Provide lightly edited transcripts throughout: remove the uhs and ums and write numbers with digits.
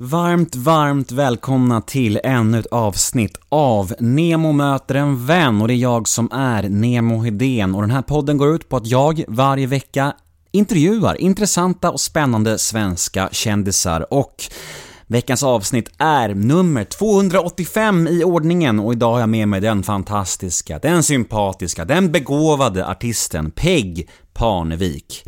Varmt välkomna till ännu ett avsnitt av Nemo möter en vän, och det är jag som är Nemo Hydén, och den här podden går ut på att jag varje vecka intervjuar intressanta och spännande svenska kändisar, och veckans avsnitt är nummer 285 i ordningen, och idag har jag med mig den fantastiska, den sympatiska, den begåvade artisten Peg Parnevik.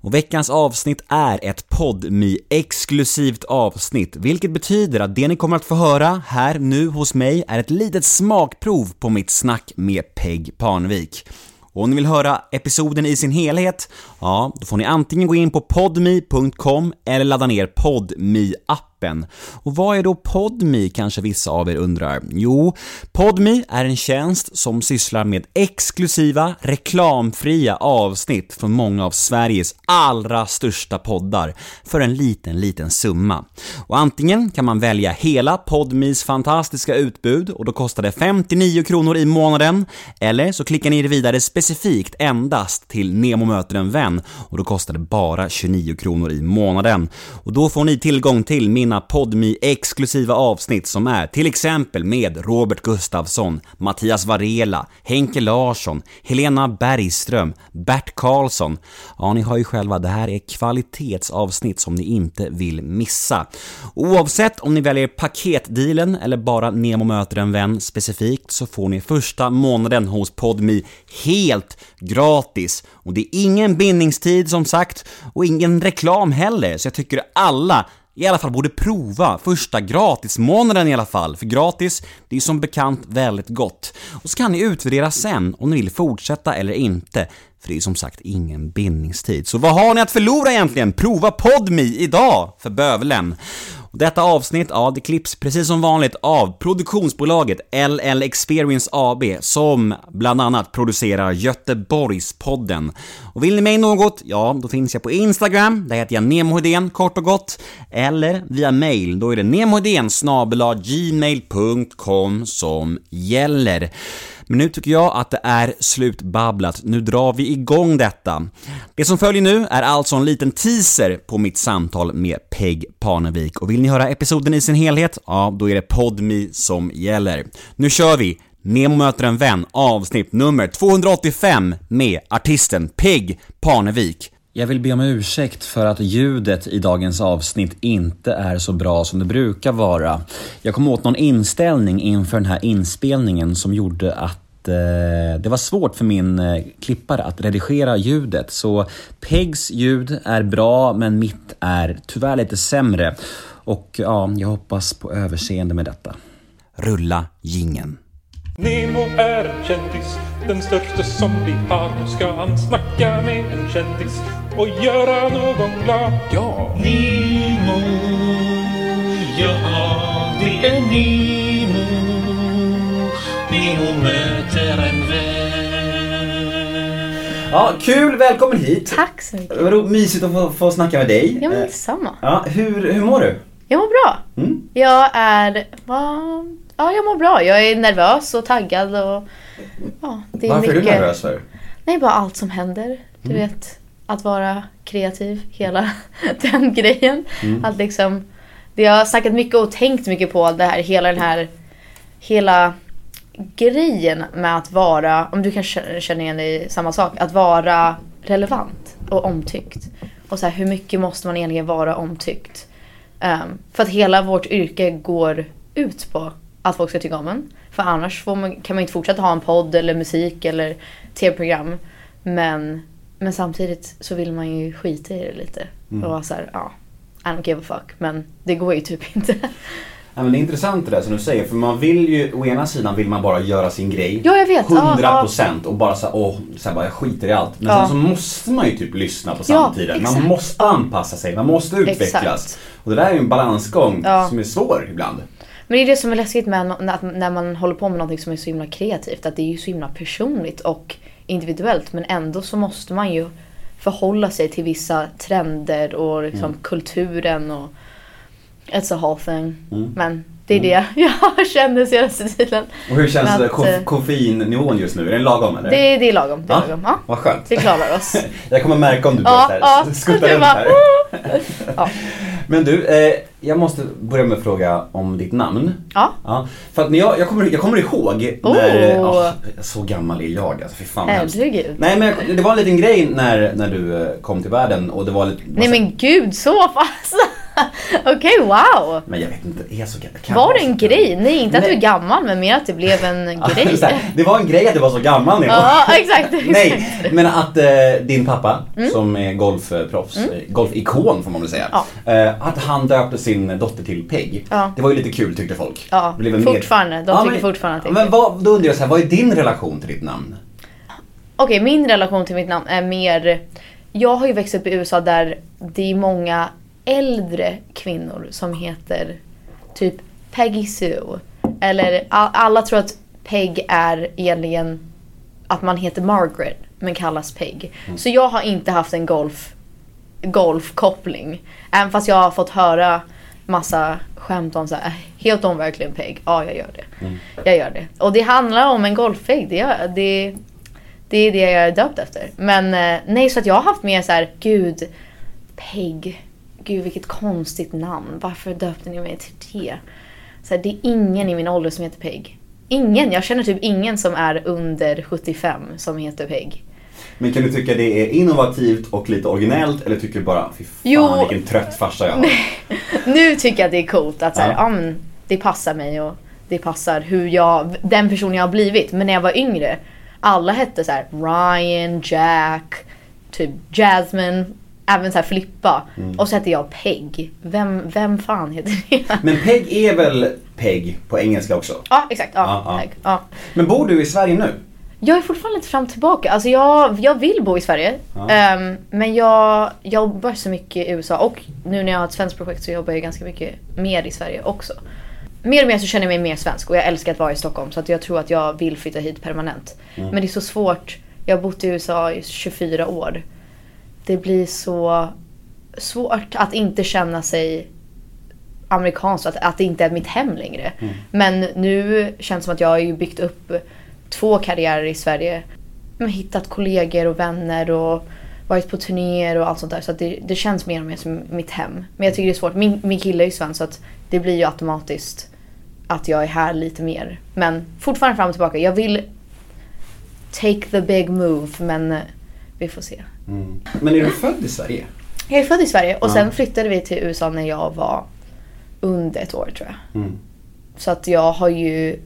Och veckans avsnitt är ett Podme-exklusivt avsnitt, vilket betyder att det ni kommer att få höra här nu hos mig är ett litet smakprov på mitt snack med Peg Parnevik. Och om ni vill höra episoden i sin helhet, ja, då får ni antingen gå in på podme.com eller ladda ner Podme-appen. Och vad är då Podme, kanske vissa av er undrar? Jo, Podme är en tjänst som sysslar med exklusiva, reklamfria avsnitt från många av Sveriges allra största poddar för en liten summa. Och antingen kan man välja hela Podmes fantastiska utbud, och då kostar det 59 kronor i månaden, eller så klickar ni vidare specifikt endast till Nemo möter en vän, och då kostar det bara 29 kronor i månaden. Och då får ni tillgång till mina Podme-exklusiva avsnitt som är till exempel med Robert Gustavsson, Mattias Varela, Henke Larsson, Helena Bergström, Bert Karlsson. Ja, ni hör ju själva, det här är kvalitetsavsnitt som ni inte vill missa. Oavsett om ni väljer paketdealen eller bara Nemo möter en vän specifikt, så får ni första månaden hos Podme helt gratis. Och det är ingen bindningstid som sagt, och ingen reklam heller, så jag tycker alla i alla fall borde prova första gratismånaden i alla fall. För gratis, det är som bekant väldigt gott. Och så kan ni utvärdera sen om ni vill fortsätta eller inte, för det är som sagt ingen bindningstid. Så vad har ni att förlora egentligen? Prova Podme idag för bövelen. Och detta avsnitt, ja, det klipps precis som vanligt av produktionsbolaget LL Experience AB, som bland annat producerar Göteborgspodden. Och vill ni mig något, ja, då finns jag på Instagram, där heter jag Nemo Hydén kort och gott, eller via mail, då är det nemohydén@gmail.com som gäller. Men nu tycker jag att det är slutbabblat. Nu drar vi igång detta. Det som följer nu är alltså en liten teaser på mitt samtal med Peg Parnevik. Och vill ni höra episoden i sin helhet, ja, då är det Podme som gäller. Nu kör vi! Nemo möter en vän, avsnitt nummer 285 med artisten Peg Parnevik. Jag vill be om ursäkt för att ljudet i dagens avsnitt inte är så bra som det brukar vara. Jag kom åt någon inställning inför den här inspelningen som gjorde att det var svårt för min klippare att redigera ljudet. Så Pegs ljud är bra, men mitt är tyvärr lite sämre. Och ja, jag hoppas på överseende med detta. Rulla jingeln. Nemo är en kändis, den största som vi har. Nu ska han snacka med en kändis och göra någon glad. Ja, Nemo, ja, det är Nemo. Nemo möter en vän. Ja, kul, välkommen hit. Tack så mycket. Vad mysigt att få snacka med dig. Ja, men detsamma. Ja, hur mår du? Jag mår bra. Mm. Ja, jag mår bra. Jag är nervös och taggad. Och, ja, det är varför mycket... är du nervös för? Nej, bara allt som händer. Du vet, att vara kreativ, hela den grejen. Mm. Att liksom, jag har snackat mycket och tänkt mycket på det här, hela grejen med att vara, om du kan känna igen dig i samma sak, att vara relevant och omtyckt. Och så här, hur mycket måste man egentligen vara omtyckt? För att hela vårt yrke går ut på att folk ska tycka om en. För annars kan man inte fortsätta ha en podd eller musik eller tv-program. Men samtidigt så vill man ju skita i det lite. Och vara så här, ja, I don't give a fuck. Men det går ju typ inte. Ja, men det är intressant det där som du säger. För man vill ju, å ena sidan vill man bara göra sin grej. Ja, jag vet. 100% och bara såhär, jag skiter i allt. Men sen så måste man ju typ lyssna på samtiden. Man måste anpassa sig, man måste utvecklas. Exakt. Och det där är ju en balansgång som är svår ibland. Men det är det som är läskigt med när man håller på med någonting som är så himla kreativt. Att det är ju så himla personligt och individuellt. Men ändå så måste man ju förhålla sig till vissa trender och liksom kulturen. Och it's a whole thing. Men det är det jag känner senaste tiden. Och hur känns det koffeinnivån just nu? Är den lagom eller? Det är lagom. Det är lagom. Ja. Vad skönt. Vi klarar oss. Jag kommer märka om du blir så här. Skuttar runt här. Men du, jag måste börja med att fråga om ditt namn. Ja. Ja, för att när jag kommer ihåg när så gammal är jag, alltså, fy fan. Herregud. Nej, men det var en liten grej när du kom till världen och det var lite. Nej, men gud, så fast. Okej, wow. Men jag vet inte, är så gammal. Var det en grej? Nej, inte att du är gammal, men mer att det blev en grej. Det var en grej att du var så gammal. Ja, exakt. Nej, men att din pappa, som är golfproffs, golfikon får man väl säga, att han döpte sin dotter till Peg. Ja. Det var ju lite kul, tyckte folk. Ja, fortfarande. De tycker fortfarande att det är kul. Men då undrar jag så här, vad är din relation till ditt namn? Okej, min relation till mitt namn är mer... Jag har ju växt upp i USA där det är många... äldre kvinnor som heter typ Peggy Sue. Eller alla tror att Peg är egentligen att man heter Margaret men kallas Peg. Så jag har inte haft en golfkoppling. Även fast jag har fått höra massa skämt om så här, helt om verkligen Peg. Ja, jag gör det. Jag gör det. Och det handlar om en golfpeg. Det är det jag är döpt efter. Men nej, så att jag har haft mer så här, gud, Peg. Gud, vilket konstigt namn. Varför döpte ni mig till det? Så här, det är ingen i min ålder som heter Peg. Ingen. Jag känner typ ingen som är under 75 som heter Peg. Men kan du tycka det är innovativt och lite originellt? Eller tycker du bara, fy fan, vilken trött farsa jag har? Nu tycker jag att det är coolt. Att så här, det passar mig och det passar hur den person jag har blivit. Men när jag var yngre, alla hette så här Ryan, Jack, typ Jasmine... Även så här Flippa. Och så heter jag Peg. Vem fan heter det? Men Peg är väl Peg på engelska också? Ja, exakt. Ja. Peg. Ja. Men bor du i Sverige nu? Jag är fortfarande lite fram tillbaka. Alltså jag vill bo i Sverige. Ja. Men jag jobbar så mycket i USA. Och nu när jag har ett svenskt projekt så jobbar jag ganska mycket mer i Sverige också. Mer och mer så känner jag mig mer svensk. Och jag älskar att vara i Stockholm. Så att jag tror att jag vill flytta hit permanent. Men det är så svårt. Jag har bott i USA i 24 år. Det blir så svårt att inte känna sig amerikansk. Att det inte är mitt hem längre. Men nu känns det som att jag har ju byggt upp 2 karriärer i Sverige. Jag har hittat kollegor och vänner och varit på turnéer och allt sånt där. Så att det känns mer och mer som mitt hem. Men jag tycker det är svårt. Min kille är ju svensk så att det blir ju automatiskt att jag är här lite mer. Men fortfarande fram och tillbaka. Jag vill take the big move, men... Vi får se. Men är du född i Sverige? Jag är född i Sverige och sen flyttade vi till USA när jag var under 1 år, tror jag. Så att jag har ju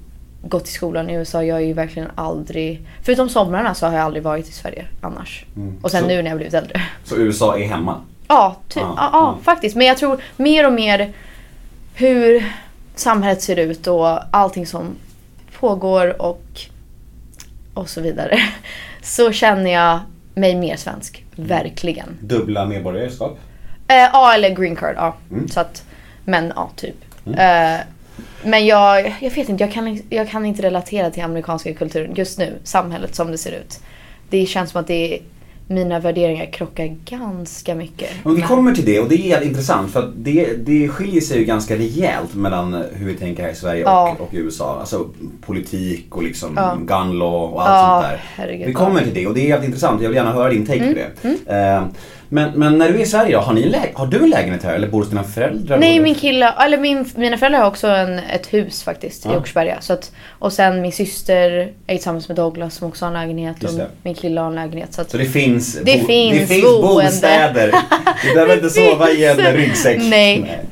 gått i skolan i USA. Jag är ju verkligen aldrig... Förutom somrarna så har jag aldrig varit i Sverige annars. Och sen så, nu när jag blivit äldre. Så USA är hemma? Ja, faktiskt. Men jag tror mer och mer hur samhället ser ut och allting som pågår och så vidare. Så känner jag mig mer svensk, verkligen. Dubbla medborgarskap? Ja, eller green card, ja. Så att, men ja, typ. Men jag vet inte, jag kan inte relatera till amerikanska kulturen just nu, samhället som det ser ut. Det känns som att mina värderingar krockar ganska mycket. Men vi kommer till det, och det är intressant för att det skiljer sig ju ganska rejält mellan hur vi tänker här i Sverige och USA. Alltså politik och liksom gun law och allt sånt där. Herregud. Vi kommer till det och det är helt intressant. Jag vill gärna höra din take på det. Men när du är i Sverige, har du en lägenhet här eller bor hos dina föräldrar? Nej, min kille, eller mina föräldrar har också ett hus faktiskt i Oksberga. Så att, och sen min syster är tillsammans med Douglas som också har en lägenhet och min kille har en lägenhet. Så det finns bostäder. Du behöver inte sova i en ryggsäck.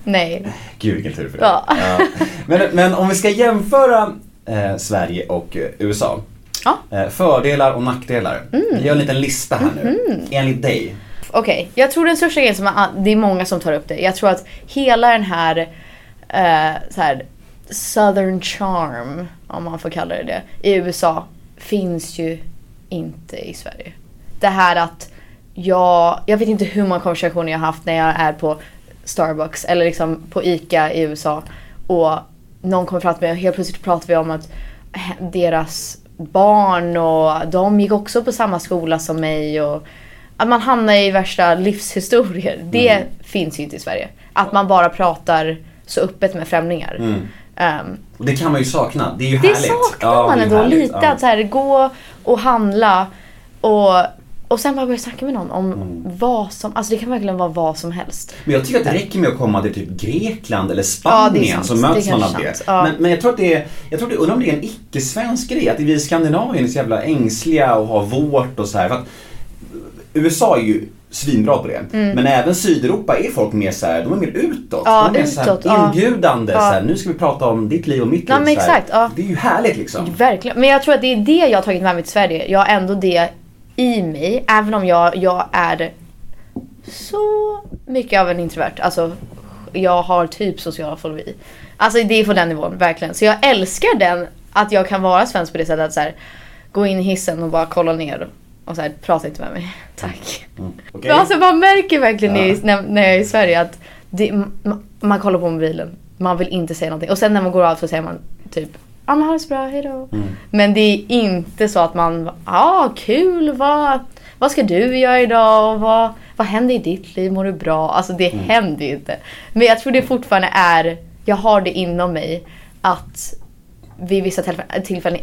Nej. Gud, vilken tur för det. Ja. Ja. Men om vi ska jämföra Sverige och USA. Ja. Fördelar och nackdelar. Jag gör en liten lista här nu. Enligt dig. Okej, jag tror den största grejen det är många som tar upp det. Jag tror att hela den här, Southern Charm, om man får kalla det, i USA finns ju inte i Sverige. Det här att jag vet inte hur många konversationer jag har haft när jag är på Starbucks eller liksom på ICA i USA och någon kommer fram till mig och helt plötsligt pratar vi om att deras barn och de gick också på samma skola som mig och att man hamnar i värsta livshistorier. Det finns ju inte i Sverige. Att man bara pratar så öppet med främlingar. Och det kan man ju sakna. Det är ju härligt. Det saknar man ändå lite. Att så här, gå och handla och Och sen bara börja snacka med någon om vad som... Alltså det kan verkligen vara vad som helst. Men jag tycker att det räcker med att komma till typ Grekland eller Spanien, ja, så möts man av det. Ja. Men jag tror att det är... Jag tror att det, undrar om det är en icke-svensk grej. Att vi i Skandinavien är så jävla ängsliga och har vårt och så här. För att USA är ju svinbra på det. Mm. Men även Sydeuropa är folk mer så här, de är mer utåt. Ja, de är utåt, så här inbjudande. Ja. Så här, nu ska vi prata om ditt liv och mitt liv. Ja, men exakt, ja. Det är ju härligt liksom. Verkligen. Men jag tror att det är det jag har tagit med mig till Sverige. Jag har ändå det i mig, även om jag är så mycket av en introvert. Alltså, jag har typ social fobi. Alltså, det är på den nivån, verkligen. Så jag älskar den, att jag kan vara svensk på det sättet. Att så här, gå in i hissen och bara kolla ner och så här, prata inte med mig. Tack. Mm. Okay. Alltså, man märker verkligen när jag är i Sverige att det, man kollar på mobilen. Man vill inte säga någonting. Och sen när man går av så säger man typ... Ja, men ha det så bra, hejdå. Mm. Men det är inte så att man... Ja, kul, vad ska du göra idag? Och vad händer i ditt liv? Mår du bra? Alltså, det händer ju inte. Men jag tror det fortfarande är... Jag har det inom mig att vid vissa tillfällen...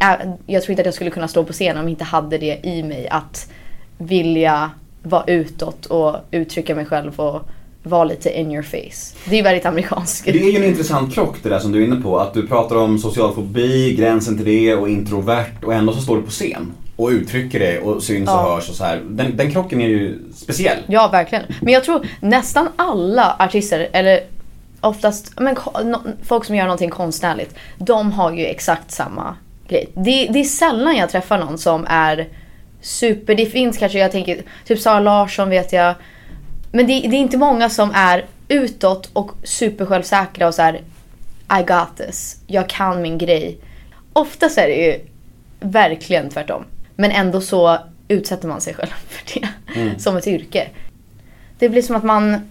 Jag tror inte att jag skulle kunna stå på scen om jag inte hade det i mig. Att vilja vara utåt och uttrycka mig själv och... var lite in your face. Det är väldigt amerikanskt. Det är ju en intressant krock det där som du är inne på. Att du pratar om social fobi, gränsen till det och introvert. Och ändå så står du på scen och uttrycker det och syns och hörs och så här. Den krocken är ju speciell. Ja, verkligen. Men jag tror nästan alla artister, eller oftast folk som gör någonting konstnärligt, de har ju exakt samma grej. Det är sällan jag träffar någon som är super... Det finns kanske, jag tänker, typ Sara Larsson vet jag. Men det är inte många som är utåt och supersjälvsäkra och så här, I got this, jag kan min grej. Oftast är det ju verkligen tvärtom. Men ändå så utsätter man sig själv för det som ett yrke. Det blir som att man,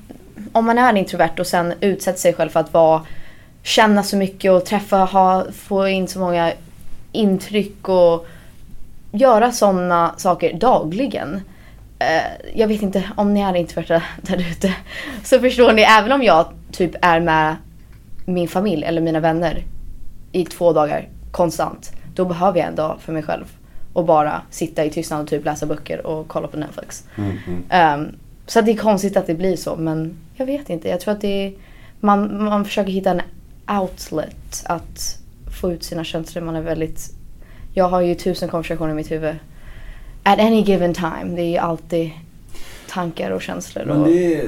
om man är introvert och sen utsätter sig själv för att känna så mycket och träffa, få in så många intryck och göra sådana saker dagligen. Jag vet inte om ni är introverta där ute, så förstår ni, även om jag typ är med min familj eller mina vänner i 2 dagar konstant, då behöver jag en dag för mig själv och bara sitta i tystnad och typ läsa böcker och kolla på Netflix. Så det är konstigt att det blir så, men jag vet inte, jag tror att det är, man försöker hitta en outlet att få ut sina känslor. Man är väldigt, jag har ju 1000 konversationer i mitt huvud at any given time. Det är ju alltid tankar och känslor. Men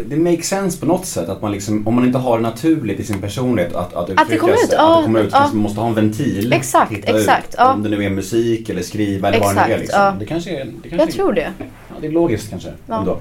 det makes sense på något sätt. Att man liksom, om man inte har det naturligt i sin personlighet att uttrycka sig. Att det kommer ut. Man måste ha en ventil. Exakt. Ut, om det nu är musik eller skriva eller vad det nu är. Liksom. Det kanske är... Det kanske jag tror det. Ja, det är logiskt kanske. Ja. Ändå.